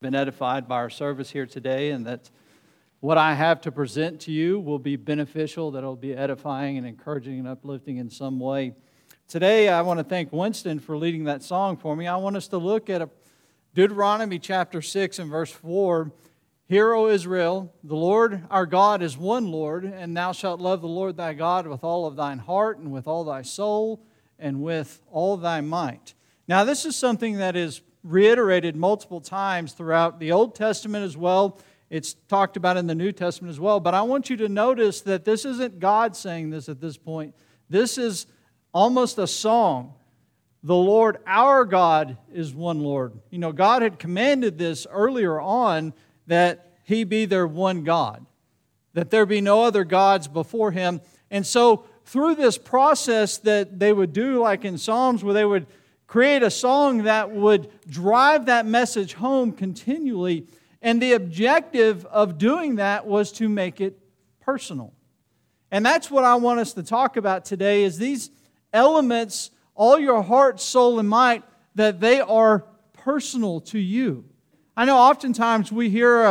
Been edified by our service here today, and that what I have to present to you will be beneficial, that it'll be edifying and encouraging and uplifting in some way. Today, I want to thank Winston for leading that song for me. I want us to look at Deuteronomy chapter 6 and verse 4. Hear, O Israel, the Lord our God is one Lord, and thou shalt love the Lord thy God with all of thine heart and with all thy soul and with all thy might. Now, this is something that is reiterated multiple times throughout the Old Testament as well. It's talked about in the New Testament as well. But I want you to notice that this isn't God saying this at this point. This is almost a song. The Lord, our God, is one Lord. You know, God had commanded this earlier on, that He be their one God, that there be no other gods before Him. And so through this process that they would do, like in Psalms, where they would create a song that would drive that message home continually. And the objective of doing that was to make it personal. And that's what I want us to talk about today, is these elements, all your heart, soul, and might, that they are personal to you. I know oftentimes we hear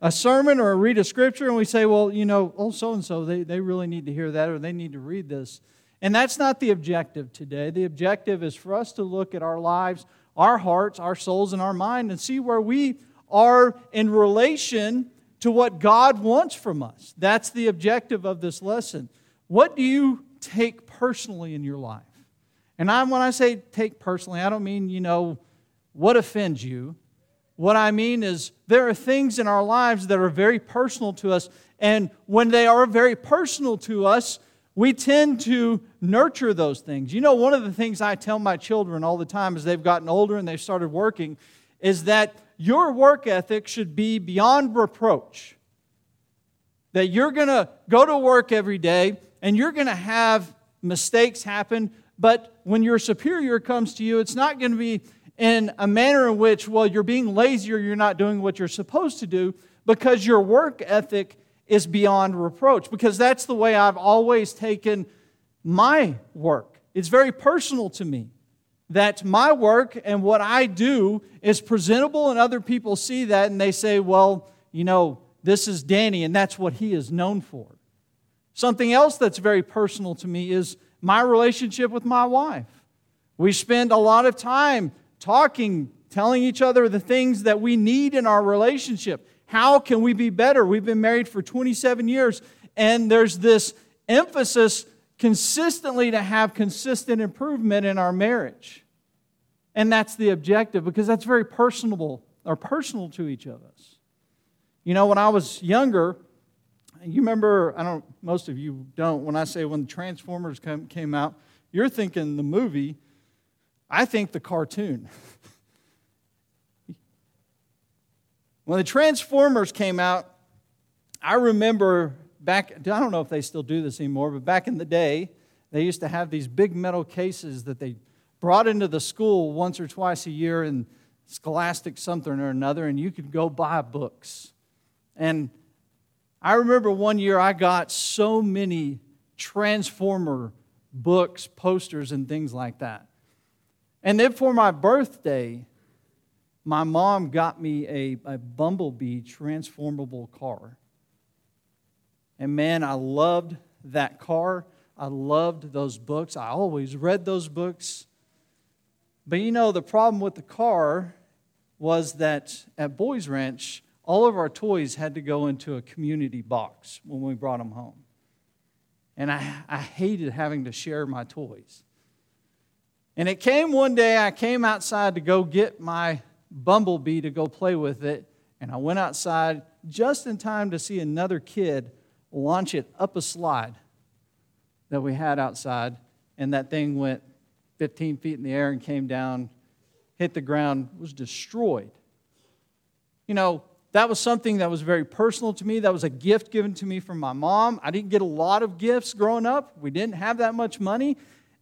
a sermon or read a scripture and we say, well, you know, oh, so-and-so, they really need to hear that, or they need to read this. And that's not the objective today. The objective is for us to look at our lives, our hearts, our souls, and our mind, and see where we are in relation to what God wants from us. That's the objective of this lesson. What do you take personally in your life? And when I say take personally, I don't mean, you know, what offends you. What I mean is there are things in our lives that are very personal to us, and when they are very personal to us, we tend to nurture those things. You know, one of the things I tell my children all the time as they've gotten older and they've started working is that your work ethic should be beyond reproach. That you're going to go to work every day and you're going to have mistakes happen, but when your superior comes to you, it's not going to be in a manner in which, well, you're being lazy or you're not doing what you're supposed to do, because your work ethic is beyond reproach, because that's the way I've always taken my work. It's very personal to me that my work and what I do is presentable, and other people see that and they say, well, you know, this is Danny and that's what he is known for. Something else that's very personal to me is my relationship with my wife. We spend a lot of time talking, telling each other the things that we need in our relationship. How can we be better? We've been married for 27 years, and there's this emphasis consistently to have consistent improvement in our marriage. And that's the objective, because that's very personal to each of us. You know, when I was younger, you remember, most of you don't, when I say when the Transformers came out, you're thinking the movie, I think the cartoon. When the Transformers came out, I remember back, I don't know if they still do this anymore, but back in the day, they used to have these big metal cases that they brought into the school once or twice a year in scholastic something or another, and you could go buy books. And I remember one year I got so many Transformer books, posters, and things like that. And then for my birthday, my mom got me a Bumblebee transformable car. And man, I loved that car. I loved those books. I always read those books. But you know, the problem with the car was that at Boys Ranch, all of our toys had to go into a community box when we brought them home. And I hated having to share my toys. And it came one day, I came outside to go get my Bumblebee to go play with it, and I went outside just in time to see another kid launch it up a slide that we had outside, and that thing went 15 feet in the air and came down, hit the ground, was destroyed. You know, that was something that was very personal to me. That was a gift given to me from my mom. I didn't get a lot of gifts growing up. We didn't have that much money,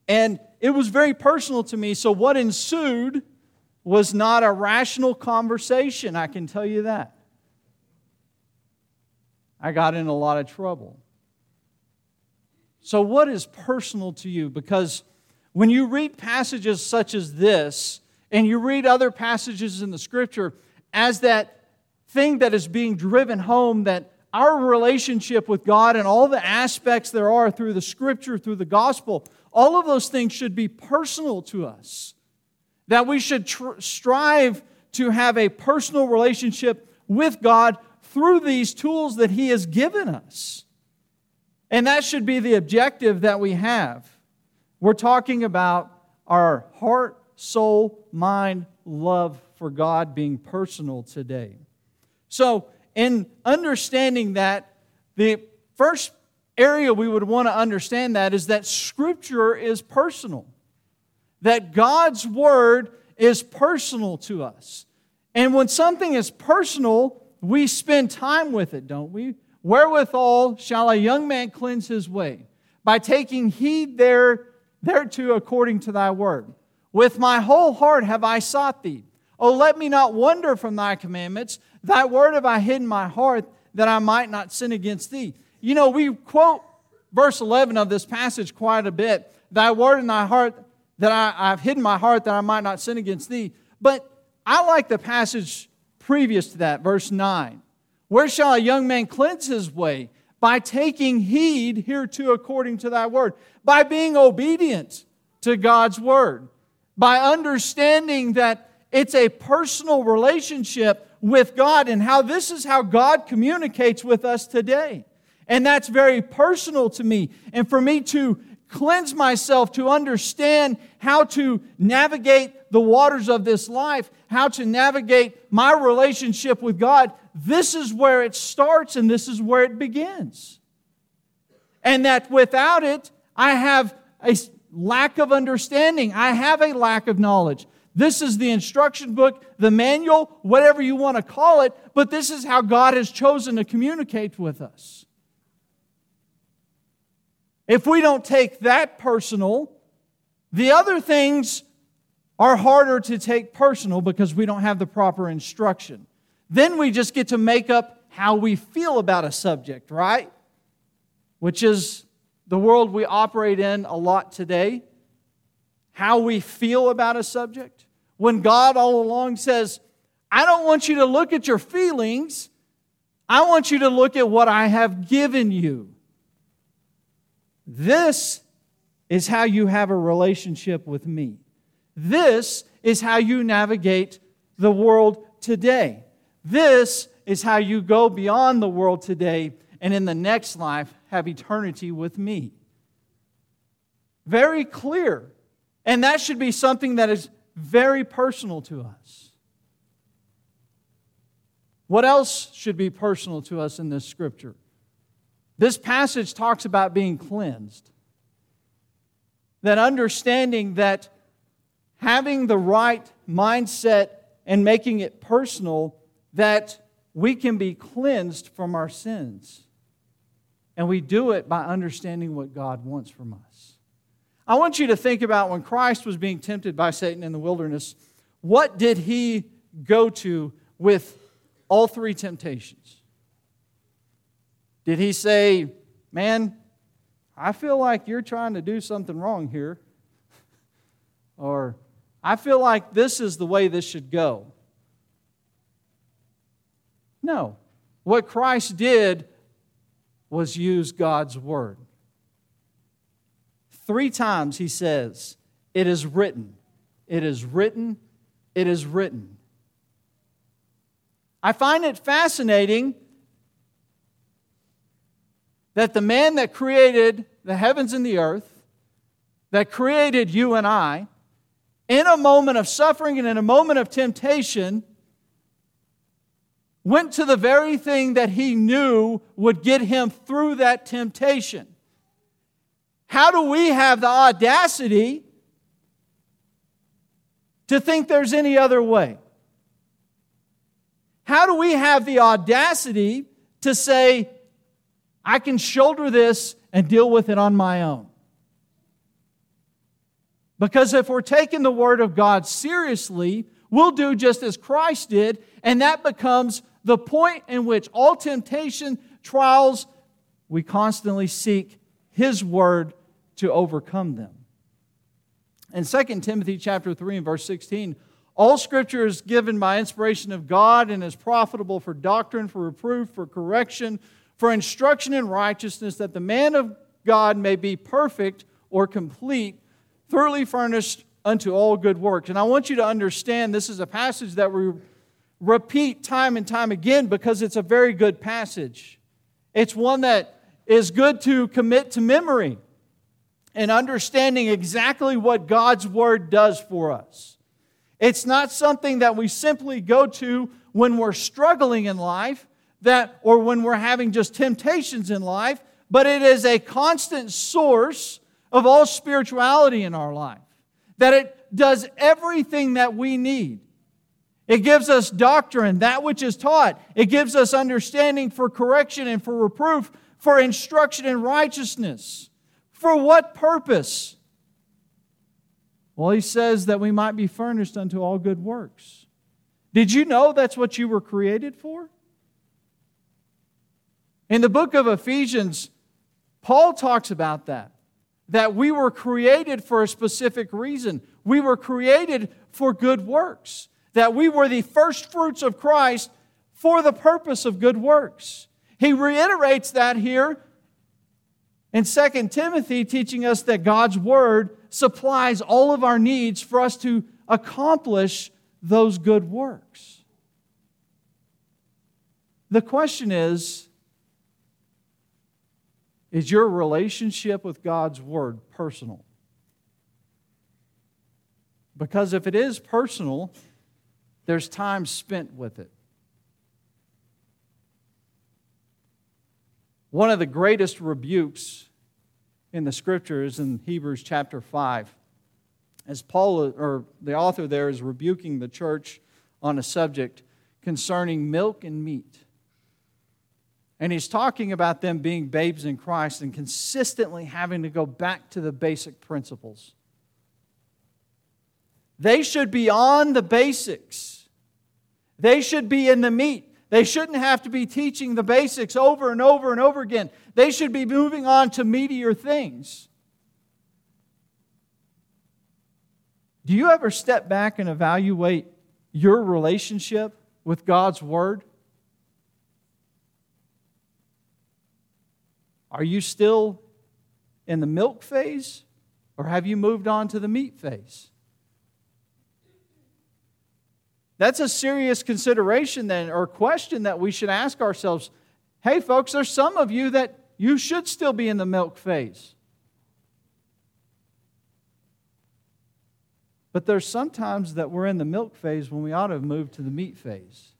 and it was very personal to me, so what ensued was not a rational conversation, I can tell you that. I got in a lot of trouble. So what is personal to you? Because when you read passages such as this, and you read other passages in the Scripture, as that thing that is being driven home, that our relationship with God and all the aspects there are through the Scripture, through the Gospel, all of those things should be personal to us. That we should strive to have a personal relationship with God through these tools that He has given us. And that should be the objective that we have. We're talking about our heart, soul, mind, love for God being personal today. So, in understanding that, the first area we would want to understand that is that Scripture is personal. That God's Word is personal to us. And when something is personal, we spend time with it, don't we? Wherewithal shall a young man cleanse his way? By taking heed thereto according to thy word. With my whole heart have I sought thee. O let me not wander from thy commandments. Thy word have I hidden my heart, that I might not sin against thee. You know, we quote verse 11 of this passage quite a bit. Thy word in thy heart, that I've hidden my heart, that I might not sin against thee. But I like the passage previous to that, verse 9. Where shall a young man cleanse his way? By taking heed hereto according to thy word. By being obedient to God's word. By understanding that it's a personal relationship with God and how this is how God communicates with us today. And that's very personal to me. And for me to cleanse myself, to understand how to navigate the waters of this life, how to navigate my relationship with God, this is where it starts and this is where it begins. And that without it, I have a lack of understanding. I have a lack of knowledge. This is the instruction book, the manual, whatever you want to call it, but this is how God has chosen to communicate with us. If we don't take that personal, the other things are harder to take personal because we don't have the proper instruction. Then we just get to make up how we feel about a subject, right? Which is the world we operate in a lot today. How we feel about a subject. When God all along says, I don't want you to look at your feelings. I want you to look at what I have given you. This is how you have a relationship with me. This is how you navigate the world today. This is how you go beyond the world today and in the next life have eternity with me. Very clear. And that should be something that is very personal to us. What else should be personal to us in this Scripture? This passage talks about being cleansed. That understanding that having the right mindset and making it personal, that we can be cleansed from our sins. And we do it by understanding what God wants from us. I want you to think about when Christ was being tempted by Satan in the wilderness, what did He go to with all three temptations? Did He say, man, I feel like you're trying to do something wrong here. Or, I feel like this is the way this should go. No. What Christ did was use God's Word. 3 times He says, it is written, it is written, it is written. I find it fascinating that the man that created the heavens and the earth, that created you and I, in a moment of suffering and in a moment of temptation, went to the very thing that he knew would get him through that temptation. How do we have the audacity to think there's any other way? How do we have the audacity to say, I can shoulder this and deal with it on my own? Because if we're taking the Word of God seriously, we'll do just as Christ did, and that becomes the point in which all temptation, trials, we constantly seek His Word to overcome them. In 2 Timothy chapter 3 and verse 16, All Scripture is given by inspiration of God and is profitable for doctrine, for reproof, for correction, for instruction in righteousness, that the man of God may be perfect or complete, thoroughly furnished unto all good works. And I want you to understand this is a passage that we repeat time and time again because it's a very good passage. It's one that is good to commit to memory and understanding exactly what God's Word does for us. It's not something that we simply go to when we're struggling in life, that or when we're having just temptations in life, but it is a constant source of all spirituality in our life, that it does everything that we need. It gives us doctrine, that which is taught. It gives us understanding for correction and for reproof, for instruction in righteousness. For what purpose? Well, he says that we might be furnished unto all good works. Did you know that's what you were created for? In the book of Ephesians, Paul talks about that we were created for a specific reason. We were created for good works, that we were the first fruits of Christ for the purpose of good works. He reiterates that here in 2 Timothy, teaching us that God's Word supplies all of our needs for us to accomplish those good works. The question is your relationship with God's Word personal? Because if it is personal, there's time spent with it. One of the greatest rebukes in the Scripture is in Hebrews chapter 5. As Paul, or the author there, is rebuking the church on a subject concerning milk and meat. And he's talking about them being babes in Christ and consistently having to go back to the basic principles. They should be on the basics. They should be in the meat. They shouldn't have to be teaching the basics over and over and over again. They should be moving on to meatier things. Do you ever step back and evaluate your relationship with God's Word? Are you still in the milk phase, or have you moved on to the meat phase? That's a serious consideration then, or question that we should ask ourselves. Hey folks, there's some of you that you should still be in the milk phase. But there's sometimes that we're in the milk phase when we ought to have moved to the meat phase.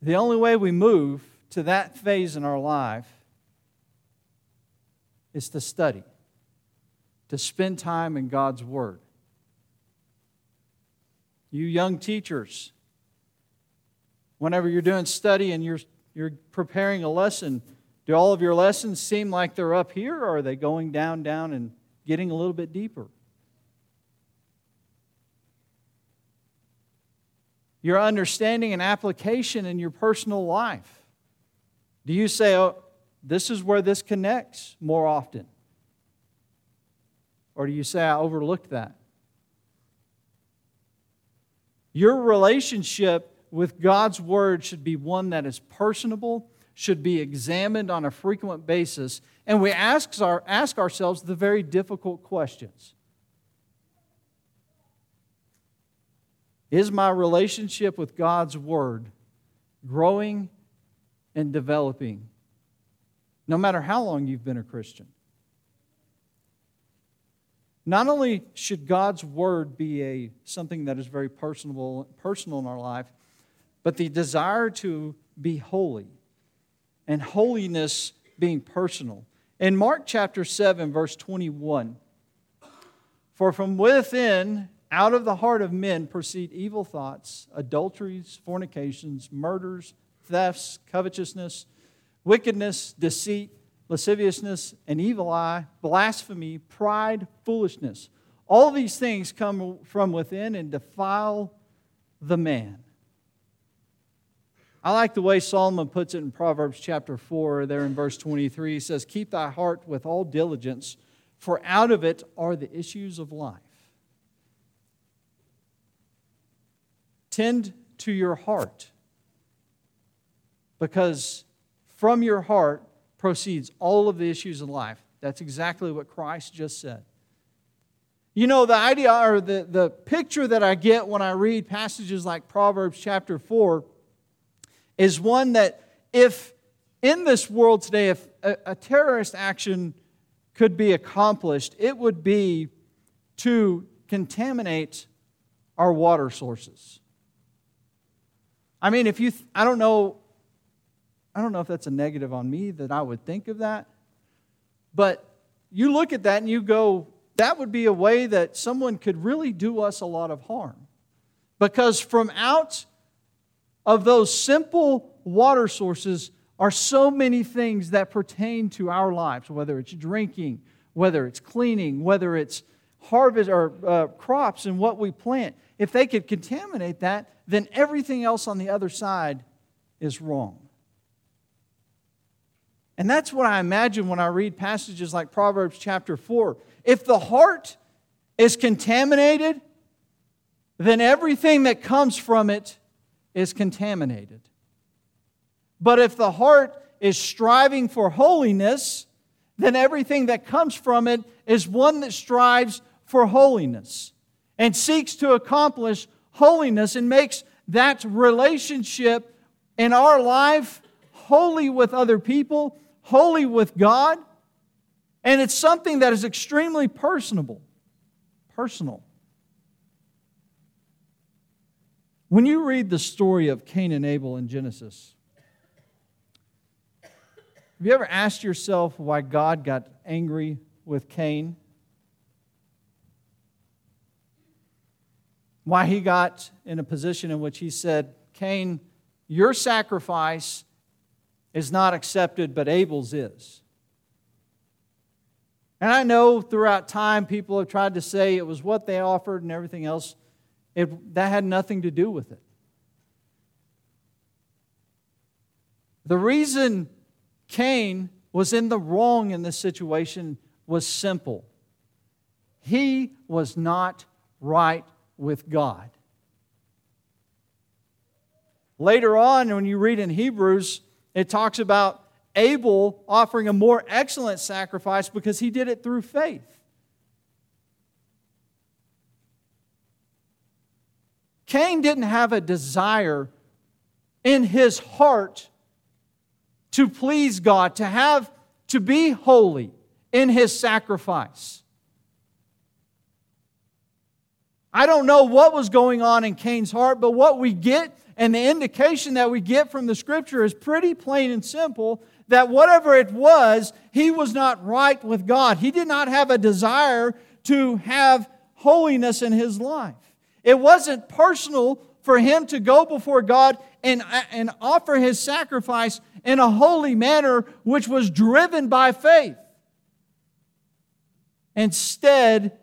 The only way we move to that phase in our life is to study, to spend time in God's Word. You young teachers, whenever you're doing study and you're preparing a lesson, do all of your lessons seem like they're up here, or are they going down and getting a little bit deeper? Your understanding and application in your personal life. Do you say, oh, this is where this connects more often? Or do you say, I overlooked that? Your relationship with God's Word should be one that is personable, should be examined on a frequent basis, and we ask ourselves the very difficult questions. Is my relationship with God's Word growing and developing, no matter how long you've been a Christian? Not only should God's Word be something that is very personal in our life, but the desire to be holy, and holiness being personal. In Mark chapter 7, verse 21, for from within, out of the heart of men proceed evil thoughts, adulteries, fornications, murders, thefts, covetousness, wickedness, deceit, lasciviousness, an evil eye, blasphemy, pride, foolishness. All these things come from within and defile the man. I like the way Solomon puts it in Proverbs chapter 4, there in verse 23. He says, keep thy heart with all diligence, for out of it are the issues of life. Tend to your heart, because from your heart proceeds all of the issues of life. That's exactly what Christ just said. You know, the idea or the picture that I get when I read passages like Proverbs chapter 4 is one that if in this world today, if a terrorist action could be accomplished, it would be to contaminate our water sources. I mean, if you, I don't know if that's a negative on me that I would think of that, but you look at that and you go, that would be a way that someone could really do us a lot of harm. Because from out of those simple water sources are so many things that pertain to our lives, whether it's drinking, whether it's cleaning, whether it's harvest or crops and what we plant. If they could contaminate that, then everything else on the other side is wrong. And that's what I imagine when I read passages like Proverbs chapter 4. If the heart is contaminated, then everything that comes from it is contaminated. But if the heart is striving for holiness, then everything that comes from it is one that strives for holiness and seeks to accomplish holiness and makes that relationship in our life holy with other people, holy with God, and it's something that is extremely personal. When you read the story of Cain and Abel in Genesis, have you ever asked yourself why God got angry with Cain? Why he got in a position in which he said, Cain, your sacrifice is not accepted, but Abel's is. And I know throughout time people have tried to say it was what they offered and everything else. That had nothing to do with it. The reason Cain was in the wrong in this situation was simple. He was not right with God. Later on, when you read in Hebrews, it talks about Abel offering a more excellent sacrifice because he did it through faith. Cain didn't have a desire in his heart to please God, to be holy in his sacrifice. I don't know what was going on in Cain's heart, but what we get and the indication that we get from the Scripture is pretty plain and simple, that whatever it was, he was not right with God. He did not have a desire to have holiness in his life. It wasn't personal for him to go before God and offer his sacrifice in a holy manner, which was driven by faith. Instead,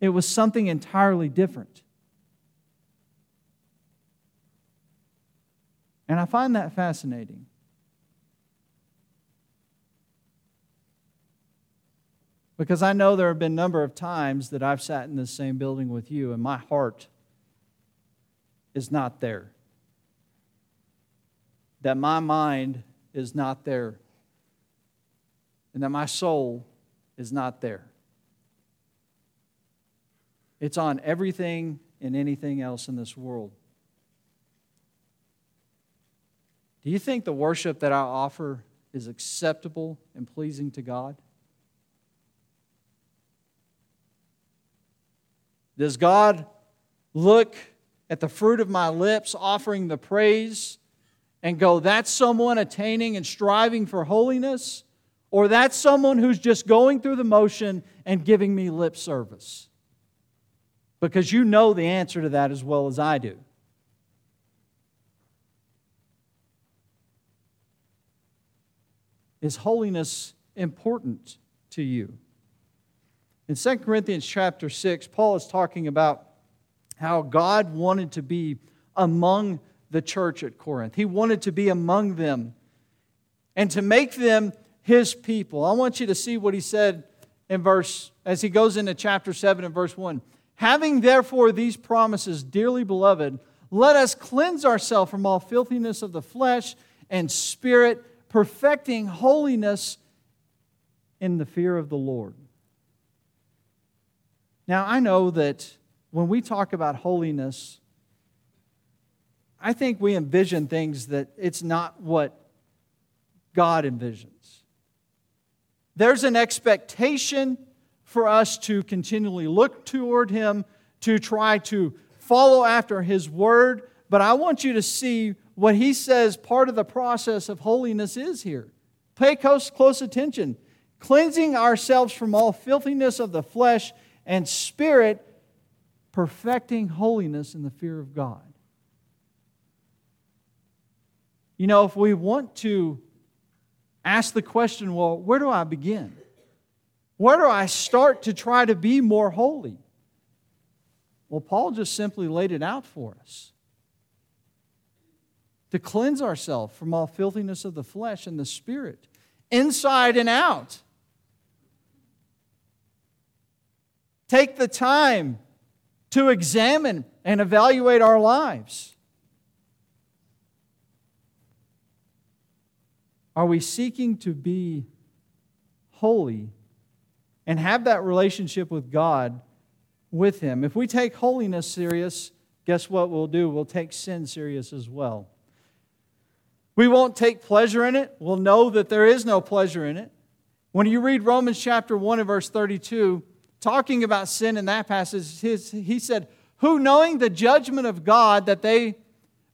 it was something entirely different. And I find that fascinating. Because I know there have been a number of times that I've sat in this same building with you and my heart is not there. That my mind is not there. And that my soul is not there. It's on everything and anything else in this world. Do you think the worship that I offer is acceptable and pleasing to God? Does God look at the fruit of my lips offering the praise and go, that's someone attaining and striving for holiness? Or that's someone who's just going through the motion and giving me lip service? Because you know the answer to that as well as I do. Is holiness important to you? In 2 Corinthians chapter 6, Paul is talking about how God wanted to be among the church at Corinth. He wanted to be among them and to make them His people. I want you to see what he said in verse, as he goes into chapter 7 and verse 1. Having therefore these promises, dearly beloved, let us cleanse ourselves from all filthiness of the flesh and spirit, perfecting holiness in the fear of the Lord. Now, I know that when we talk about holiness, I think we envision things that it's not what God envisions. There's an expectation for us to continually look toward Him, to try to follow after His Word. But I want you to see what He says part of the process of holiness is here. Pay close attention. Cleansing ourselves from all filthiness of the flesh and spirit, perfecting holiness in the fear of God. You know, if we want to ask the question, well, where do I begin? Where do I start to try to be more holy? Well, Paul just simply laid it out for us. To cleanse ourselves from all filthiness of the flesh and the spirit, inside and out. Take the time to examine and evaluate our lives. Are we seeking to be holy and have that relationship with God, with Him? If we take holiness serious, guess what we'll do? We'll take sin serious as well. We won't take pleasure in it. We'll know that there is no pleasure in it. When you read Romans chapter 1 and verse 32, talking about sin in that passage, he said, "Who knowing the judgment of God, that they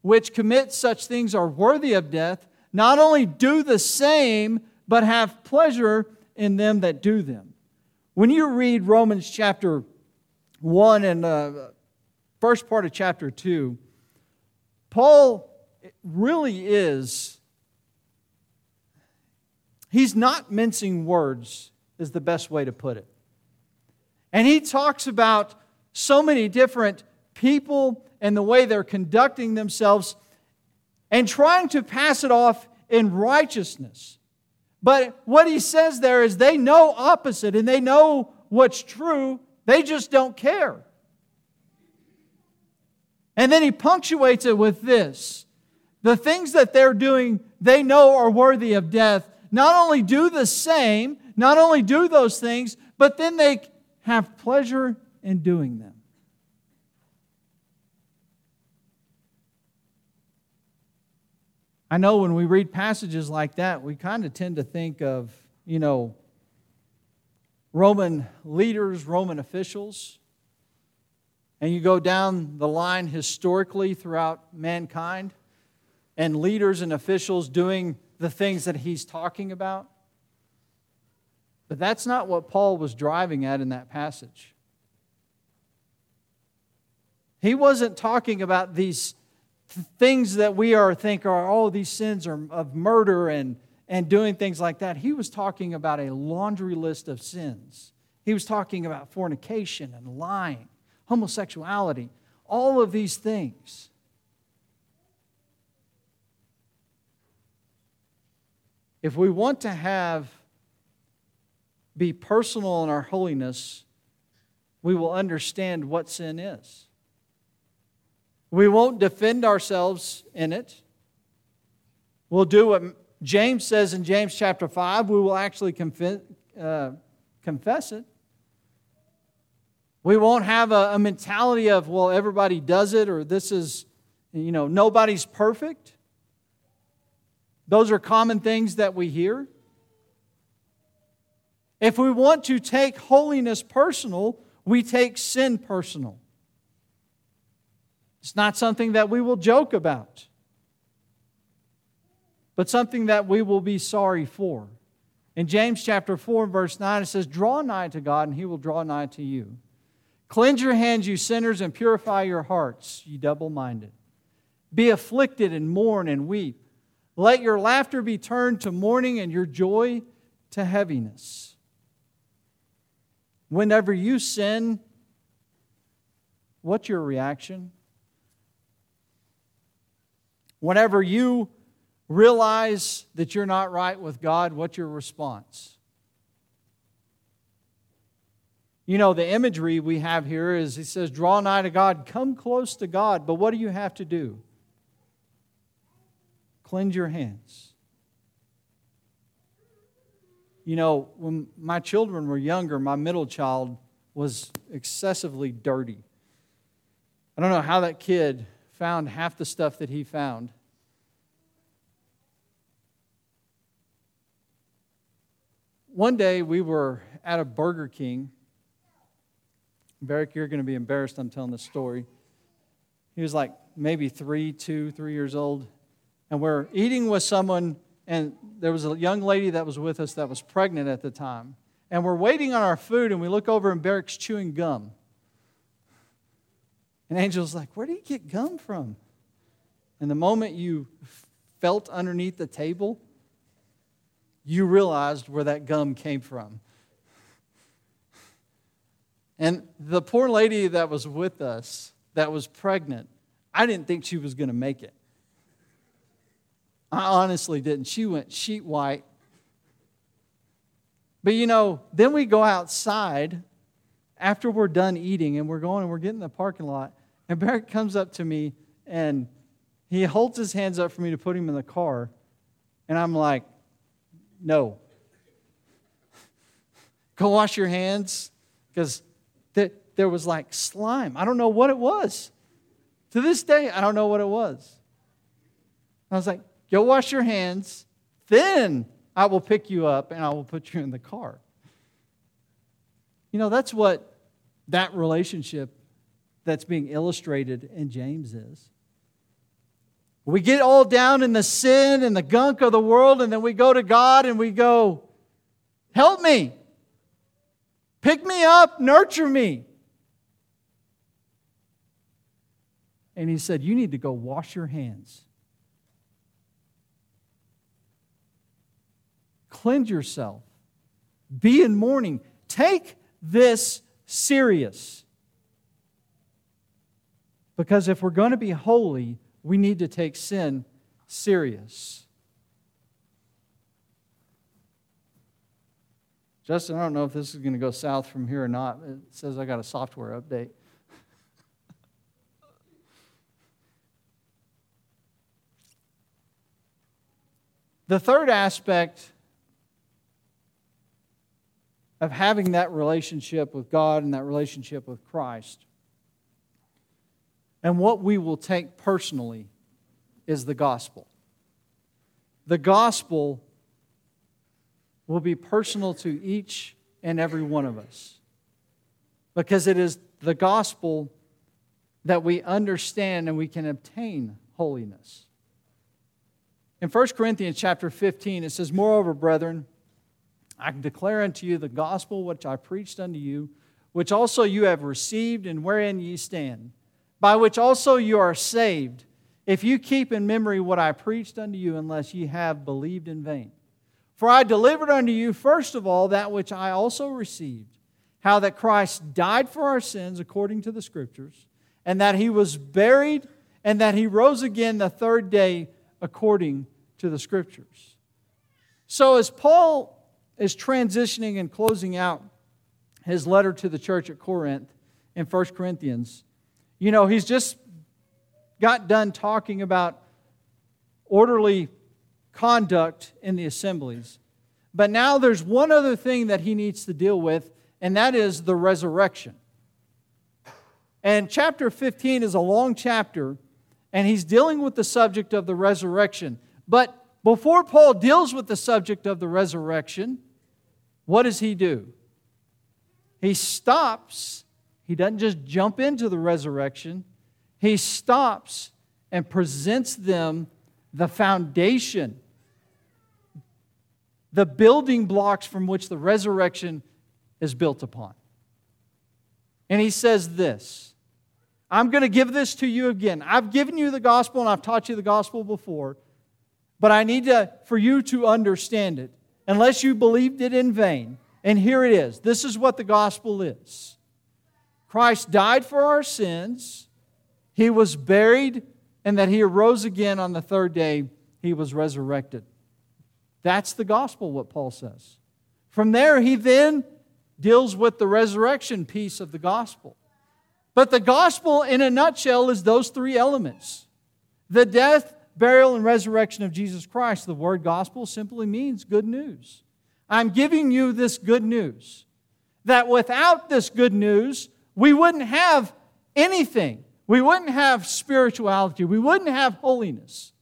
which commit such things are worthy of death, not only do the same, but have pleasure in them that do them." When you read Romans chapter 1 and the first part of chapter 2, Paul really is, he's not mincing words, is the best way to put it. And he talks about so many different people and the way they're conducting themselves and trying to pass it off in righteousness. But what he says there is they know opposite and they know what's true. They just don't care. And then he punctuates it with this. The things that they're doing, they know are worthy of death. Not only do the same, not only do those things, but then they have pleasure in doing them. I know when we read passages like that, we kind of tend to think of, you know, Roman leaders, Roman officials. And you go down the line historically throughout mankind, and leaders and officials doing the things that he's talking about. But that's not what Paul was driving at in that passage. He wasn't talking about these things that we are think are, oh, these sins are of murder and doing things like that. He was talking about a laundry list of sins. He was talking about fornication and lying, homosexuality, all of these things. If we want to be personal in our holiness, we will understand what sin is. We won't defend ourselves in it. We'll do what James says in James chapter 5. We will actually confess it. We won't have a mentality of, well, everybody does it, or this is, you know, nobody's perfect. Those are common things that we hear. If we want to take holiness personal, we take sin personal. It's not something that we will joke about, but something that we will be sorry for. In James chapter 4, verse 9, it says, "Draw nigh to God, and He will draw nigh to you. Cleanse your hands, you sinners, and purify your hearts, you double-minded. Be afflicted and mourn and weep. Let your laughter be turned to mourning and your joy to heaviness." Whenever you sin, what's your reaction? Whenever you realize that you're not right with God, what's your response? You know, the imagery we have here is, he says, draw nigh to God, come close to God. But what do you have to do? Cleanse your hands. You know, when my children were younger, my middle child was excessively dirty. I don't know how that kid found half the stuff that he found. One day we were at a Burger King. Barrick, you're going to be embarrassed I'm telling this story. He was like maybe two, three years old. And we're eating with someone, and there was a young lady that was with us that was pregnant at the time. And we're waiting on our food, and we look over, and Barrick's chewing gum. And Angel's like, where do you get gum from? And the moment you felt underneath the table, you realized where that gum came from. And the poor lady that was with us, that was pregnant, I didn't think she was going to make it. I honestly didn't. She went sheet white. But you know, then we go outside after we're done eating, and we're going and we're getting in the parking lot, and Barrett comes up to me, and he holds his hands up for me to put him in the car, and I'm like, no. Go wash your hands, because there was like slime. I don't know what it was. To this day, I don't know what it was. I was like, go wash your hands, then I will pick you up and I will put you in the car. You know, that's what that relationship that's being illustrated in James is. We get all down in the sin and the gunk of the world, and then we go to God and we go, help me. Pick me up, nurture me. And he said, you need to go wash your hands. Cleanse yourself. Be in mourning. Take this serious. Because if we're going to be holy, we need to take sin serious. Justin, I don't know if this is going to go south from here or not. It says I got a software update. The third aspect of having that relationship with God and that relationship with Christ, and what we will take personally, is the gospel. The gospel will be personal to each and every one of us, because it is the gospel that we understand and we can obtain holiness. In 1 Corinthians chapter 15, it says, moreover, brethren, I can declare unto you the gospel which I preached unto you, which also you have received, and wherein ye stand, by which also you are saved, if you keep in memory what I preached unto you, unless ye have believed in vain. For I delivered unto you first of all that which I also received, how that Christ died for our sins according to the Scriptures, and that He was buried, and that He rose again the third day according to the Scriptures. So as Paul is transitioning and closing out his letter to the church at Corinth in 1 Corinthians, you know, he's just got done talking about orderly conduct in the assemblies. But now there's one other thing that he needs to deal with, and that is the resurrection. And chapter 15 is a long chapter, and he's dealing with the subject of the resurrection. But before Paul deals with the subject of the resurrection, what does he do? He stops. He doesn't just jump into the resurrection. He stops and presents them the foundation, the building blocks from which the resurrection is built upon. And he says this, I'm going to give this to you again. I've given you the gospel and I've taught you the gospel before, but I need for you to understand it, unless you believed it in vain. And here it is. This is what the gospel is. Christ died for our sins. He was buried, and that He arose again on the third day. He was resurrected. That's the gospel, what Paul says. From there, he then deals with the resurrection piece of the gospel. But the gospel, in a nutshell, is those three elements. The death, burial, and resurrection of Jesus Christ. The word gospel simply means good news. I'm giving you this good news. That without this good news, we wouldn't have anything. We wouldn't have spirituality. We wouldn't have holiness.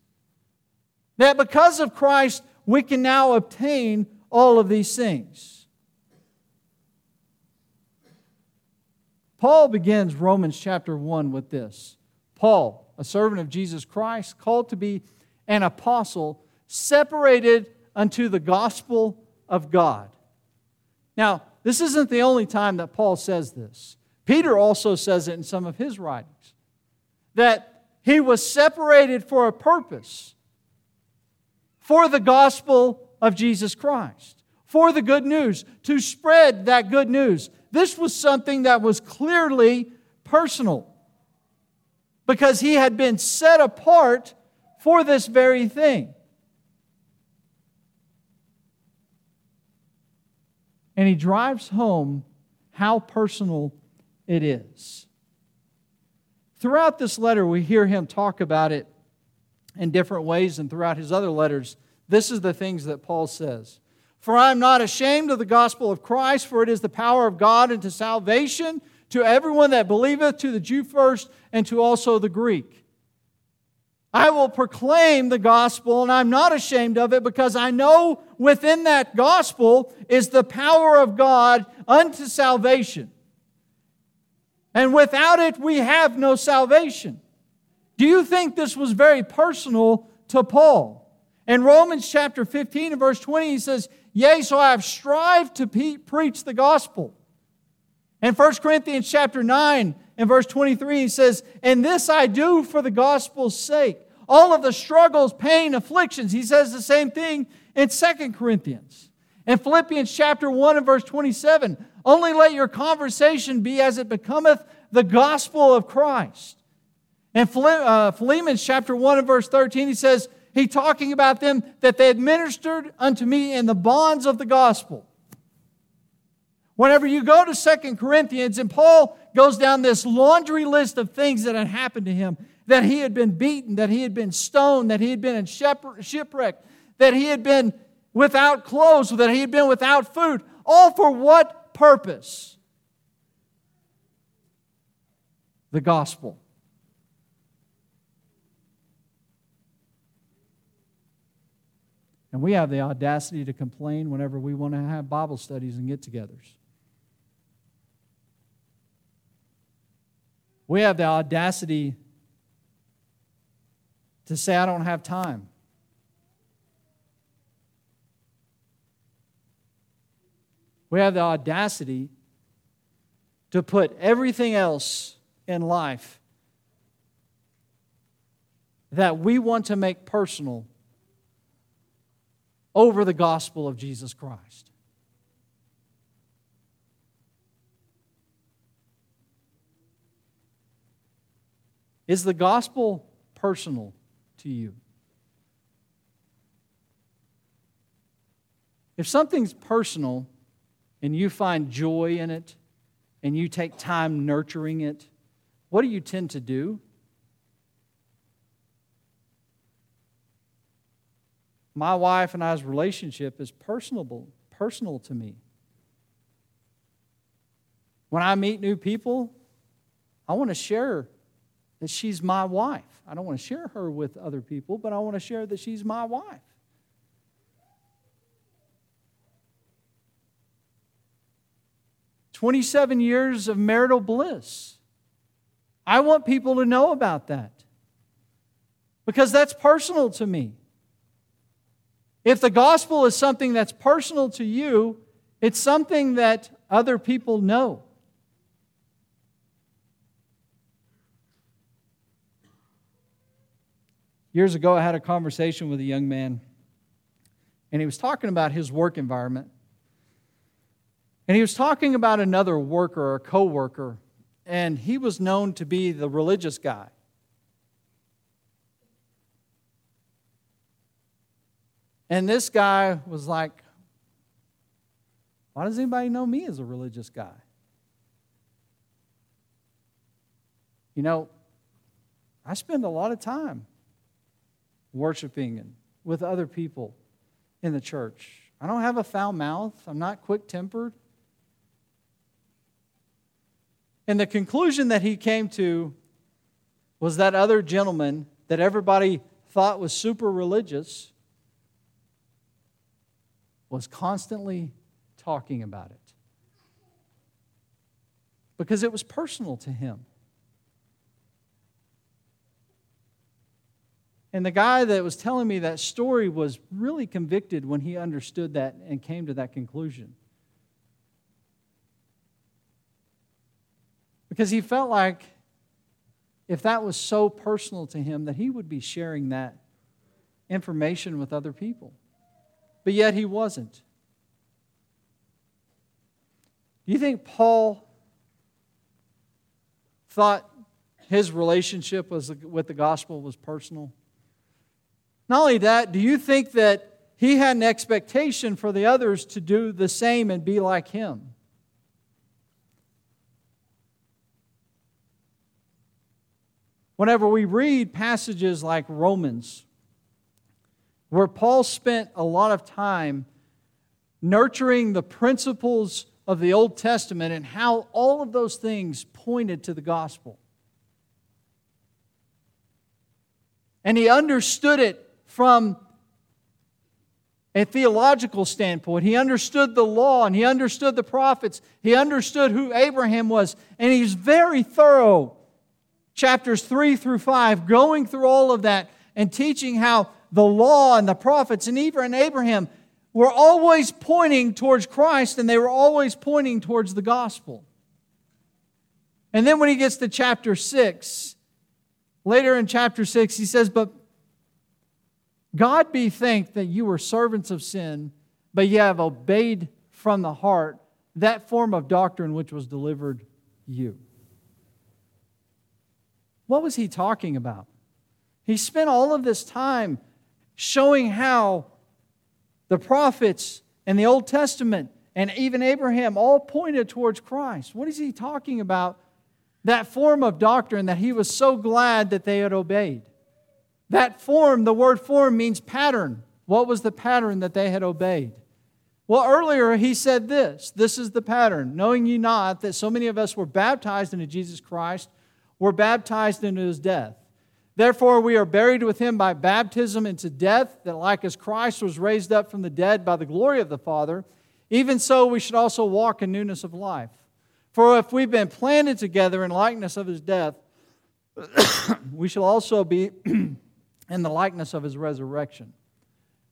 That because of Christ, we can now obtain all of these things. Paul begins Romans chapter 1 with this. Paul, a servant of Jesus Christ, called to be an apostle, separated unto the gospel of God. Now, this isn't the only time that Paul says this. Peter also says it in some of his writings. That he was separated for a purpose. For the gospel of Jesus Christ. For the good news. To spread that good news. This was something that was clearly personal. Because he had been set apart for this very thing. And he drives home how personal it is. Throughout this letter, we hear him talk about it in different ways, and throughout his other letters, this is the things that Paul says. For I am not ashamed of the gospel of Christ, for it is the power of God unto salvation to everyone that believeth, to the Jew first, and to also the Greek. I will proclaim the gospel, and I'm not ashamed of it, because I know within that gospel is the power of God unto salvation. And without it, we have no salvation. Do you think this was very personal to Paul? In Romans chapter 15 and verse 20, he says, Yea, so I have strived to preach the gospel. In 1 Corinthians chapter 9 and verse 23, he says, And this I do for the gospel's sake. All of the struggles, pain, afflictions. He says the same thing in 2 Corinthians. In Philippians chapter 1 and verse 27, Only let your conversation be as it becometh the gospel of Christ. In Philemon chapter 1 and verse 13, he says, he talking about them that they administered unto me in the bonds of the gospel. Whenever you go to 2 Corinthians, and Paul goes down this laundry list of things that had happened to him, that he had been beaten, that he had been stoned, that he had been in shipwreck, that he had been without clothes, that he had been without food, all for what? Purpose. The gospel. And we have the audacity to complain whenever we want to have Bible studies and get-togethers. We have the audacity to say, I don't have time. We have the audacity to put everything else in life that we want to make personal over the gospel of Jesus Christ. Is the gospel personal to you? If something's personal, and you find joy in it, and you take time nurturing it, what do you tend to do? My wife and I's relationship is personal to me. When I meet new people, I want to share that she's my wife. I don't want to share her with other people, but I want to share that she's my wife. Twenty 27 years of marital bliss. I want people to know about that because that's personal to me. If the gospel is something that's personal to you, it's something that other people know. Years ago, I had a conversation with a young man, and he was talking about his work environment. And he was talking about another worker, a co-worker, and he was known to be the religious guy. And this guy was like, Why does anybody know me as a religious guy? You know, I spend a lot of time worshiping and with other people in the church. I don't have a foul mouth. I'm not quick-tempered. And the conclusion that he came to was that other gentleman that everybody thought was super religious was constantly talking about it because it was personal to him. And the guy that was telling me that story was really convicted when he understood that and came to that conclusion. Because he felt like if that was so personal to him that he would be sharing that information with other people. But yet he wasn't. Do you think Paul thought his relationship with the gospel was personal? Not only that, do you think that he had an expectation for the others to do the same and be like him? Whenever we read passages like Romans, where Paul spent a lot of time nurturing the principles of the Old Testament and how all of those things pointed to the gospel. And he understood it from a theological standpoint. He understood the law and he understood the prophets. He understood who Abraham was. And he's very thorough. Chapters 3 through 5, going through all of that and teaching how the law and the prophets and even Abraham were always pointing towards Christ and they were always pointing towards the gospel. And then when he gets to chapter 6, later in chapter 6, he says, "But God be thanked that you were servants of sin, but ye have obeyed from the heart that form of doctrine which was delivered you." What was he talking about? He spent all of this time showing how the prophets and the Old Testament and even Abraham all pointed towards Christ. What is he talking about? That form of doctrine that he was so glad that they had obeyed. That form, the word form means pattern. What was the pattern that they had obeyed? Well, earlier he said this, "This is the pattern, knowing ye not that so many of us were baptized into Jesus Christ, were baptized into His death. Therefore we are buried with Him by baptism into death, that like as Christ was raised up from the dead by the glory of the Father, even so we should also walk in newness of life. For if we've been planted together in likeness of His death, we shall also be in the likeness of His resurrection.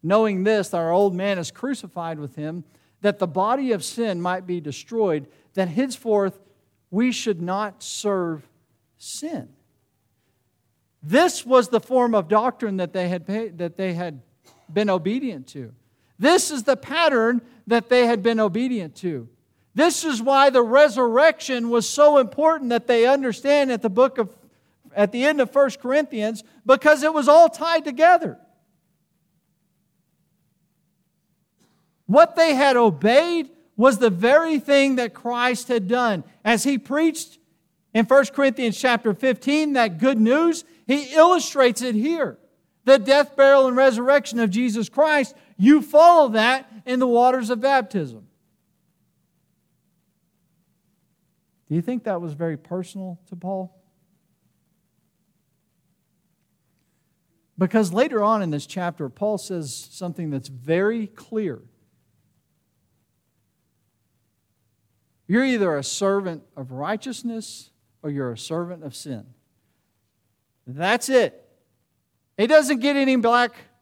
Knowing this, that our old man is crucified with Him, that the body of sin might be destroyed, that henceforth we should not serve sin." This was the form of doctrine that they had been obedient to. This is the pattern that they had been obedient to. This is why the resurrection was so important that they understand at the end of 1 Corinthians, because it was all tied together. What they had obeyed was the very thing that Christ had done. As He preached in 1 Corinthians chapter 15, that good news, He illustrates it here. The death, burial, and resurrection of Jesus Christ, you follow that in the waters of baptism. Do you think that was very personal to Paul? Because later on in this chapter, Paul says something that's very clear. You're either a servant of righteousness or you're a servant of sin. That's it. It doesn't get any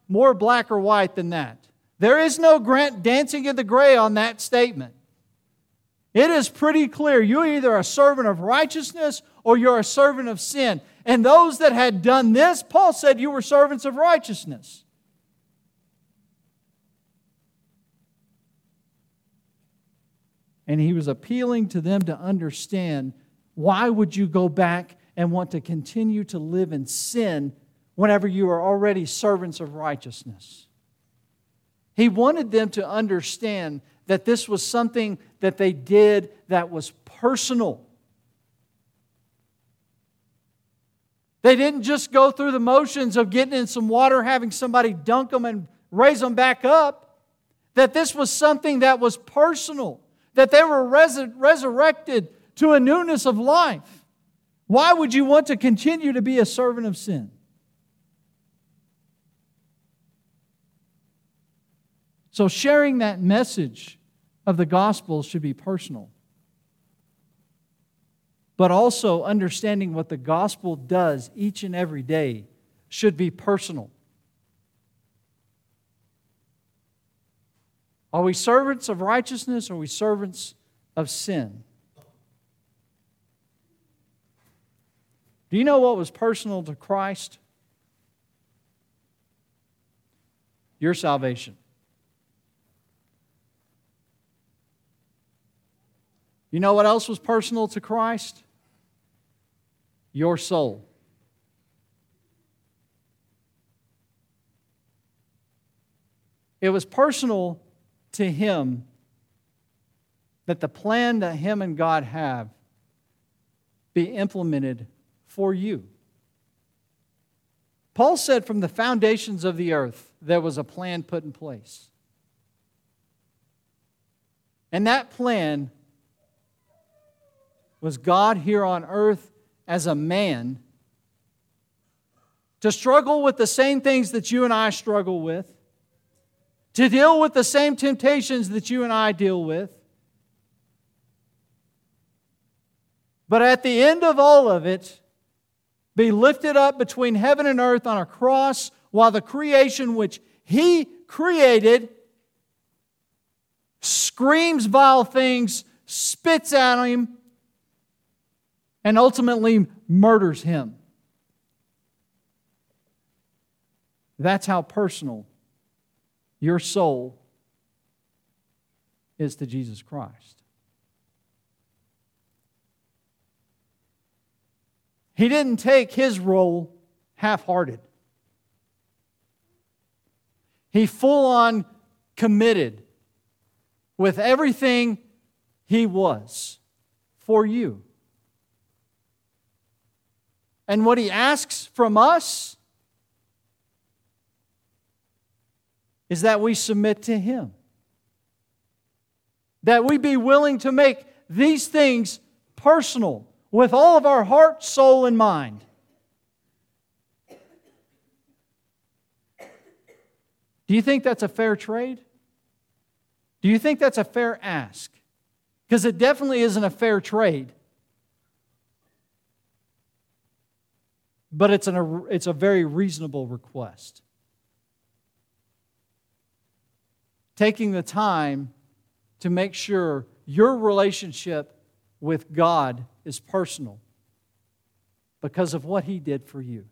more black or white than that. There is no dancing in the gray on that statement. It is pretty clear. You're either a servant of righteousness or you're a servant of sin. And those that had done this, Paul said you were servants of righteousness. And he was appealing to them to understand, why would you go back and want to continue to live in sin whenever you are already servants of righteousness? He wanted them to understand that this was something that they did that was personal. They didn't just go through the motions of getting in some water, having somebody dunk them and raise them back up. That this was something that was personal. That they were resurrected to a newness of life. Why would you want to continue to be a servant of sin? So sharing that message of the gospel should be personal. But also understanding what the gospel does each and every day should be personal. Are we servants of righteousness or are we servants of sin? Do you know what was personal to Christ? Your salvation. You know what else was personal to Christ? Your soul. It was personal to Him that the plan that Him and God have be implemented for you. Paul said from the foundations of the earth, there was a plan put in place. And that plan was God here on earth as a man to struggle with the same things that you and I struggle with, to deal with the same temptations that you and I deal with. But at the end of all of it, be lifted up between heaven and earth on a cross while the creation which He created screams vile things, spits at Him, and ultimately murders Him. That's how personal your soul is to Jesus Christ. He didn't take His role half-hearted. He full-on committed with everything He was for you. And what He asks from us is that we submit to Him. That we be willing to make these things personal with all of our heart, soul, and mind. Do you think that's a fair trade? Do you think that's a fair ask? Because it definitely isn't a fair trade. But it's a very reasonable request. Taking the time to make sure your relationship with God is personal because of what He did for you.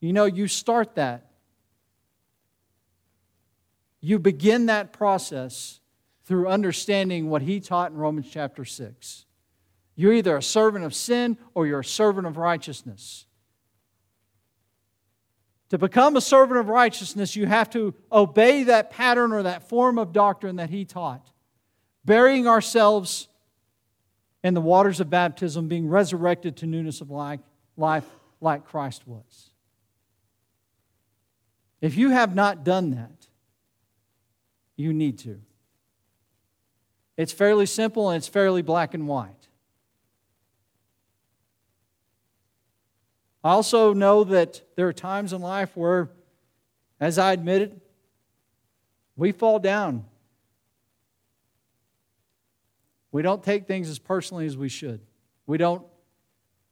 You know, you start that. You begin that process through understanding what He taught in Romans chapter 6. You're either a servant of sin or you're a servant of righteousness. To become a servant of righteousness, you have to obey that pattern or that form of doctrine that He taught, burying ourselves in the waters of baptism, being resurrected to newness of life like Christ was. If you have not done that, you need to. It's fairly simple and it's fairly black and white. I also know that there are times in life where, as I admitted, we fall down. We don't take things as personally as we should. We don't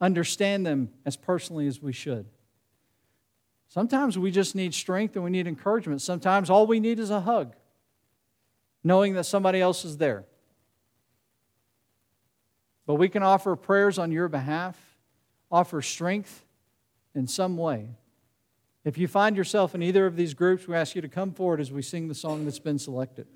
understand them as personally as we should. Sometimes we just need strength and we need encouragement. Sometimes all we need is a hug, knowing that somebody else is there. But we can offer prayers on your behalf, offer strength, in some way. If you find yourself in either of these groups, we ask you to come forward as we sing the song that's been selected.